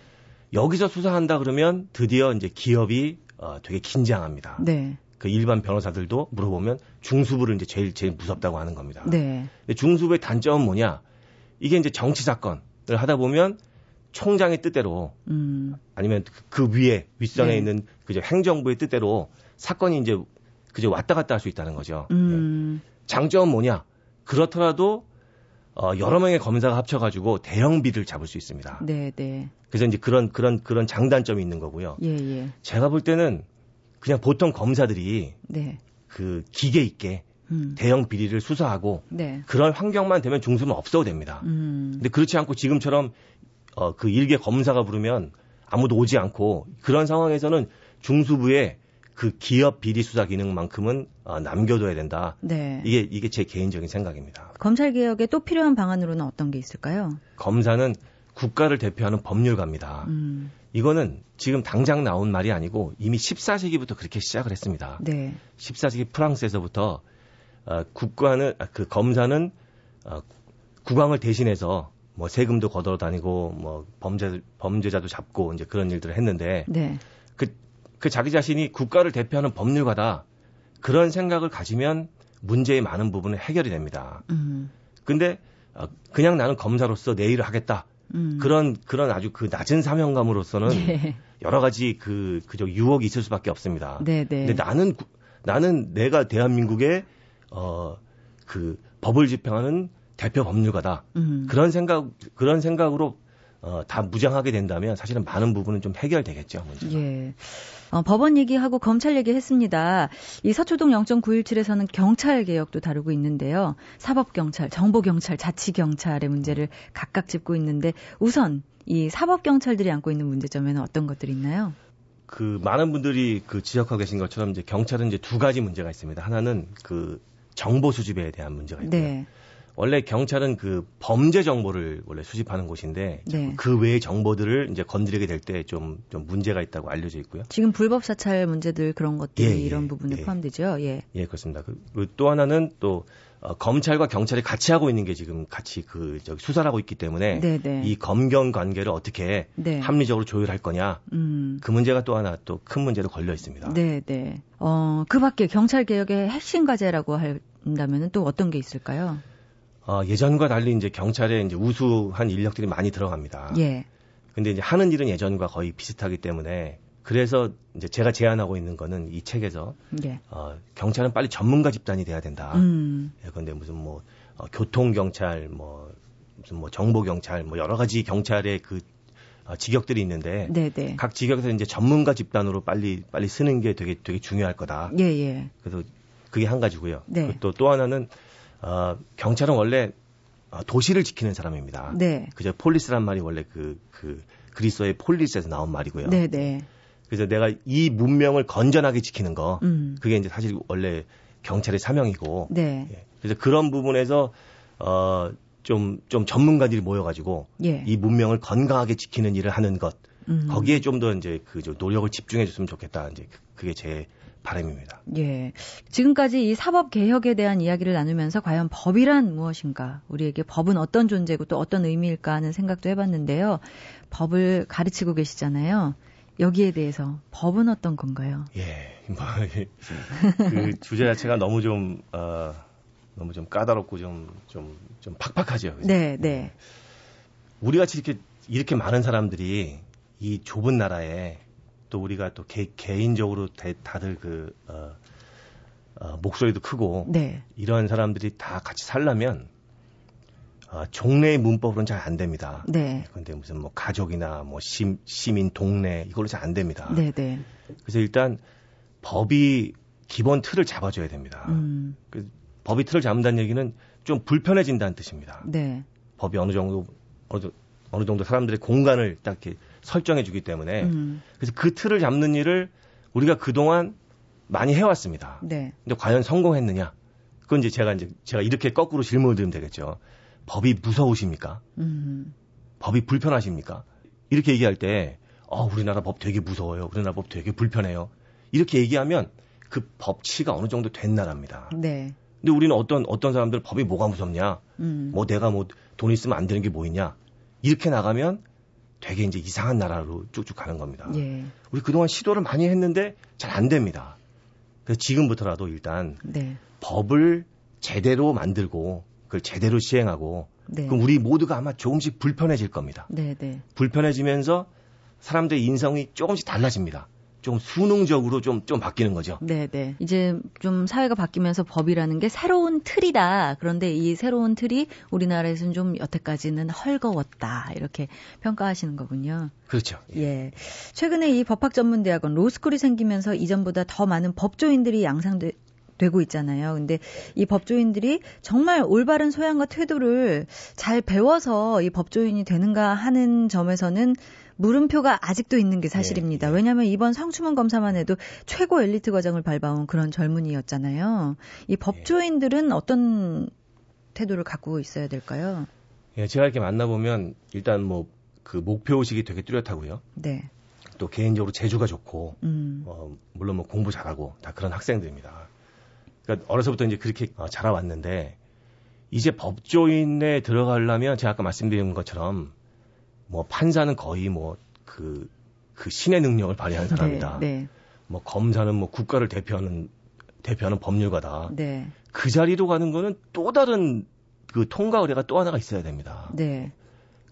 여기서 수사한다 그러면 드디어 이제 기업이 어, 되게 긴장합니다. 네. 그 일반 변호사들도 물어보면 중수부를 이제 제일 제일 무섭다고 하는 겁니다. 네. 근데 중수부의 단점은 뭐냐? 이게 이제 정치 사건을 하다 보면 총장의 뜻대로 음. 아니면 그 위에 윗선에 네. 있는 그저 행정부의 뜻대로 사건이 이제 그저 왔다 갔다 할 수 있다는 거죠. 음. 네. 장점은 뭐냐? 그렇더라도 어, 여러 명의 검사가 합쳐가지고 대형 비리를 잡을 수 있습니다. 네, 네. 그래서 이제 그런, 그런, 그런 장단점이 있는 거고요. 예, 예. 제가 볼 때는 그냥 보통 검사들이 네. 그 기계 있게 음. 대형 비리를 수사하고 네. 그런 환경만 되면 중수는 없어도 됩니다. 음. 근데 그렇지 않고 지금처럼 어, 그 일개 검사가 부르면 아무도 오지 않고 그런 상황에서는 중수부에 그 기업 비리 수사 기능만큼은 어, 남겨둬야 된다. 네. 이게 이게 제 개인적인 생각입니다. 검찰 개혁에 또 필요한 방안으로는 어떤 게 있을까요? 검사는 국가를 대표하는 법률가입니다. 음. 이거는 지금 당장 나온 말이 아니고 이미 십사 세기부터 그렇게 시작을 했습니다. 네. 십사 세기 프랑스에서부터 어, 국가는 아, 그 검사는 어, 국왕을 대신해서 뭐 세금도 거들어 다니고 뭐 범죄 범죄자도 잡고 이제 그런 일들을 했는데 네. 그 그 자기 자신이 국가를 대표하는 법률가다. 그런 생각을 가지면 문제의 많은 부분은 해결이 됩니다. 음. 근데 그냥 나는 검사로서 내 일을 하겠다. 음. 그런 그런 아주 그 낮은 사명감으로서는 예. 여러 가지 그 그저 유혹이 있을 수밖에 없습니다. 네네. 근데 나는 나는 내가 대한민국의 어 그 법을 집행하는 대표 법률가다. 음. 그런 생각 그런 생각으로 어, 다 무장하게 된다면 사실은 많은 부분은 좀 해결되겠죠, 문제가. 예. 어, 법원 얘기하고 검찰 얘기했습니다. 이 서초동 영 점 구일칠에서는 경찰 개혁도 다루고 있는데요. 사법경찰, 정보경찰, 자치경찰의 문제를 각각 짚고 있는데 우선 이 사법경찰들이 안고 있는 문제점에는 어떤 것들이 있나요? 그 많은 분들이 그 지적하고 계신 것처럼 이제 경찰은 이제 두 가지 문제가 있습니다. 하나는 그 정보 수집에 대한 문제가 있고요. 네. 원래 경찰은 그 범죄 정보를 원래 수집하는 곳인데 네. 그 외의 정보들을 이제 건드리게 될 때 좀 좀 문제가 있다고 알려져 있고요. 지금 불법 사찰 문제들 그런 것들이 예, 이런 예, 부분에 예. 포함되죠. 예. 예, 그렇습니다. 그 또 하나는 또 어, 검찰과 경찰이 같이 하고 있는 게 지금 같이 그 저기 수사를 하고 있기 때문에 네네. 이 검경 관계를 어떻게 네. 합리적으로 조율할 거냐 음. 그 문제가 또 하나 또 큰 문제로 걸려 있습니다. 네, 네. 어, 그 밖에 경찰 개혁의 핵심 과제라고 한다면은 또 어떤 게 있을까요? 어, 예전과 달리 이제 경찰에 이제 우수한 인력들이 많이 들어갑니다. 예. 근데 이제 하는 일은 예전과 거의 비슷하기 때문에 그래서 이제 제가 제안하고 있는 거는 이 책에서 예. 어, 경찰은 빨리 전문가 집단이 돼야 된다. 음. 예, 근데 무슨 뭐 어, 교통 경찰, 뭐 무슨 뭐 정보 경찰, 뭐 여러 가지 경찰의 그 어, 직역들이 있는데 네네. 각 직역에서 이제 전문가 집단으로 빨리 빨리 쓰는 게 되게 되게 중요할 거다. 예예. 그래서 그게 한 가지고요. 네. 또 또 하나는 어, 경찰은 원래 어, 도시를 지키는 사람입니다. 네. 그저 폴리스란 말이 원래 그, 그 그리스어의 폴리스에서 나온 말이고요. 네, 네. 그래서 내가 이 문명을 건전하게 지키는 거, 음. 그게 이제 사실 원래 경찰의 사명이고. 네. 예. 그래서 그런 부분에서 어, 좀, 좀 전문가들이 모여가지고 예. 이 문명을 건강하게 지키는 일을 하는 것, 음. 거기에 좀 더 이제 그 노력을 집중해줬으면 좋겠다. 이제 그게 제 바람입니다. 예, 지금까지 이 사법 개혁에 대한 이야기를 나누면서 과연 법이란 무엇인가, 우리에게 법은 어떤 존재고 또 어떤 의미일까 하는 생각도 해봤는데요. 법을 가르치고 계시잖아요. 여기에 대해서 법은 어떤 건가요? 예, 뭐, 그 주제 자체가 너무 좀 어, 너무 좀 까다롭고 좀 좀 좀 팍팍하죠. 그죠? 네, 네. 우리 같이 이렇게 이렇게 많은 사람들이 이 좁은 나라에 또 우리가 또 개, 개인적으로 대, 다들 그 어, 어, 목소리도 크고 네. 이런 사람들이 다 같이 살려면 어, 종래의 문법으로는 잘 안 됩니다. 네. 근데 무슨 뭐 가족이나 뭐 심, 시민 동네 이걸로 잘 안 됩니다. 네, 네. 그래서 일단 법이 기본 틀을 잡아줘야 됩니다. 음. 그, 법이 틀을 잡는다는 얘기는 좀 불편해진다는 뜻입니다. 네. 법이 어느 정도 어느, 어느 정도 사람들의 공간을 딱 이렇게 설정해주기 때문에 음. 그래서 그 틀을 잡는 일을 우리가 그동안 많이 해왔습니다. 네. 근데 과연 성공했느냐? 그건 이제 제가 이제 제가 이렇게 거꾸로 질문을 드리면 되겠죠. 법이 무서우십니까? 음. 법이 불편하십니까? 이렇게 얘기할 때, 어, 우리나라 법 되게 무서워요. 우리나라 법 되게 불편해요. 이렇게 얘기하면 그 법치가 어느 정도 된 나라입니다. 네. 근데 우리는 어떤 어떤 사람들 법이 뭐가 무섭냐? 음. 뭐 내가 뭐 돈 있으면 안 되는 게 뭐 있냐? 이렇게 나가면 되게 이제 이상한 나라로 쭉쭉 가는 겁니다. 예. 우리 그동안 시도를 많이 했는데 잘 안 됩니다. 그래서 지금부터라도 일단 네. 법을 제대로 만들고 그걸 제대로 시행하고 네. 그럼 우리 모두가 아마 조금씩 불편해질 겁니다. 네, 네. 불편해지면서 사람들의 인성이 조금씩 달라집니다. 좀 수능적으로 좀, 좀 바뀌는 거죠. 네, 네. 이제 좀 사회가 바뀌면서 법이라는 게 새로운 틀이다. 그런데 이 새로운 틀이 우리나라에서는 좀 여태까지는 헐거웠다. 이렇게 평가하시는 거군요. 그렇죠. 예. 예. 최근에 이 법학전문대학원 로스쿨이 생기면서 이전보다 더 많은 법조인들이 양성되 되고 있잖아요. 근데 이 법조인들이 정말 올바른 소양과 태도를 잘 배워서 이 법조인이 되는가 하는 점에서는 물음표가 아직도 있는 게 사실입니다. 네. 왜냐하면 이번 성추문 검사만 해도 최고 엘리트 과정을 밟아온 그런 젊은이였잖아요. 이 법조인들은 어떤 태도를 갖고 있어야 될까요? 예, 제가 이렇게 만나보면 일단 뭐 그 목표의식이 되게 뚜렷하고요. 네. 또 개인적으로 재주가 좋고 음. 어, 물론 뭐 공부 잘하고 다 그런 학생들입니다. 그러니까 어려서부터 이제 그렇게 자라왔는데 이제 법조인에 들어가려면 제가 아까 말씀드린 것처럼 뭐 판사는 거의 뭐 그 그 신의 능력을 발휘하는 사람이다. 네, 네. 뭐 검사는 뭐 국가를 대표하는 대표하는 법률가다. 네. 그 자리로 가는 거는 또 다른 그 통과 의례가 또 하나가 있어야 됩니다. 네.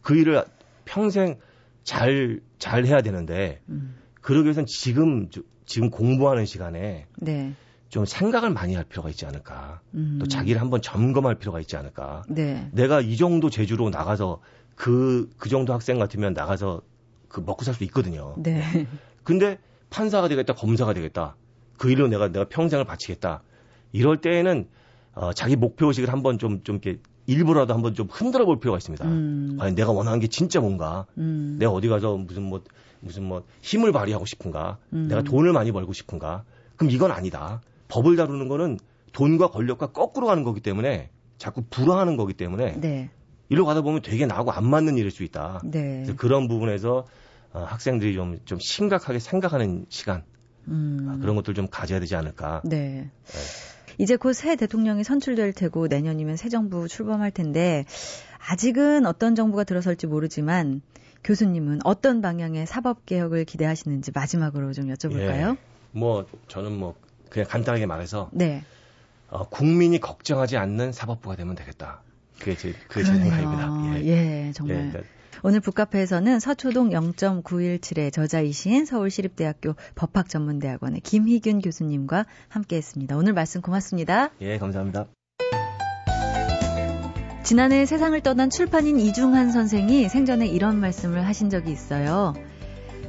그 일을 평생 잘 잘 해야 되는데 음. 그러기 위해서는 지금 지금 공부하는 시간에. 네. 좀 생각을 많이 할 필요가 있지 않을까. 음. 또 자기를 한번 점검할 필요가 있지 않을까. 네. 내가 이 정도 재주로 나가서 그, 그 정도 학생 같으면 나가서 그 먹고 살 수 있거든요. 네. 근데 판사가 되겠다, 검사가 되겠다. 그 일로 내가, 내가 평생을 바치겠다. 이럴 때에는, 어, 자기 목표의식을 한번 좀, 좀 이렇게 일부라도 한번 좀 흔들어 볼 필요가 있습니다. 음. 과연 내가 원하는 게 진짜 뭔가. 음. 내가 어디 가서 무슨 뭐, 무슨 뭐 힘을 발휘하고 싶은가. 음. 내가 돈을 많이 벌고 싶은가. 그럼 이건 아니다. 법을 다루는 거는 돈과 권력과 거꾸로 가는 거기 때문에 자꾸 불화하는 거기 때문에 네. 이리로 가다 보면 되게 나하고 안 맞는 일일 수 있다. 네. 그래서 그런 부분에서 학생들이 좀, 좀 심각하게 생각하는 시간 음. 그런 것들 좀 가져야 되지 않을까. 네. 네. 이제 곧 새 대통령이 선출될 테고 내년이면 새 정부 출범할 텐데 아직은 어떤 정부가 들어설지 모르지만 교수님은 어떤 방향의 사법개혁을 기대하시는지 마지막으로 좀 여쭤볼까요? 예. 뭐 저는 뭐 그냥 간단하게 말해서 네. 어, 국민이 걱정하지 않는 사법부가 되면 되겠다. 그게 제, 그게 제 생각입니다. 예, 예 정말. 예, 그러니까. 오늘 북카페에서는 서초동 영 점 구일칠의 저자이신 서울시립대학교 법학전문대학원의 김희균 교수님과 함께했습니다. 오늘 말씀 고맙습니다. 예, 감사합니다. 지난해 세상을 떠난 출판인 이중한 선생이 생전에 이런 말씀을 하신 적이 있어요.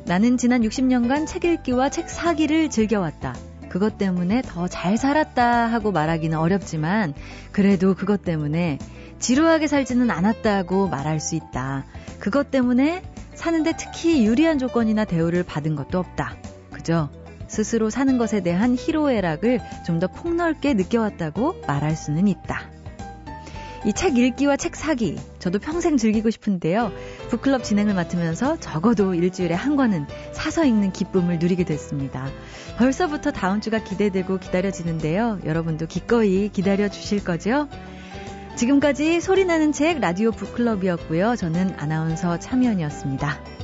나는 지난 육십 년간 책 읽기와 책 사기를 즐겨왔다. 그것 때문에 더 잘 살았다 하고 말하기는 어렵지만 그래도 그것 때문에 지루하게 살지는 않았다고 말할 수 있다. 그것 때문에 사는데 특히 유리한 조건이나 대우를 받은 것도 없다. 그저 스스로 사는 것에 대한 희로애락을 좀 더 폭넓게 느껴왔다고 말할 수는 있다. 이 책 읽기와 책 사기 저도 평생 즐기고 싶은데요. 북클럽 진행을 맡으면서 적어도 일주일에 한 권은 사서 읽는 기쁨을 누리게 됐습니다. 벌써부터 다음 주가 기대되고 기다려지는데요. 여러분도 기꺼이 기다려주실 거죠? 지금까지 소리나는 책 라디오 북클럽이었고요. 저는 아나운서 차미연이었습니다.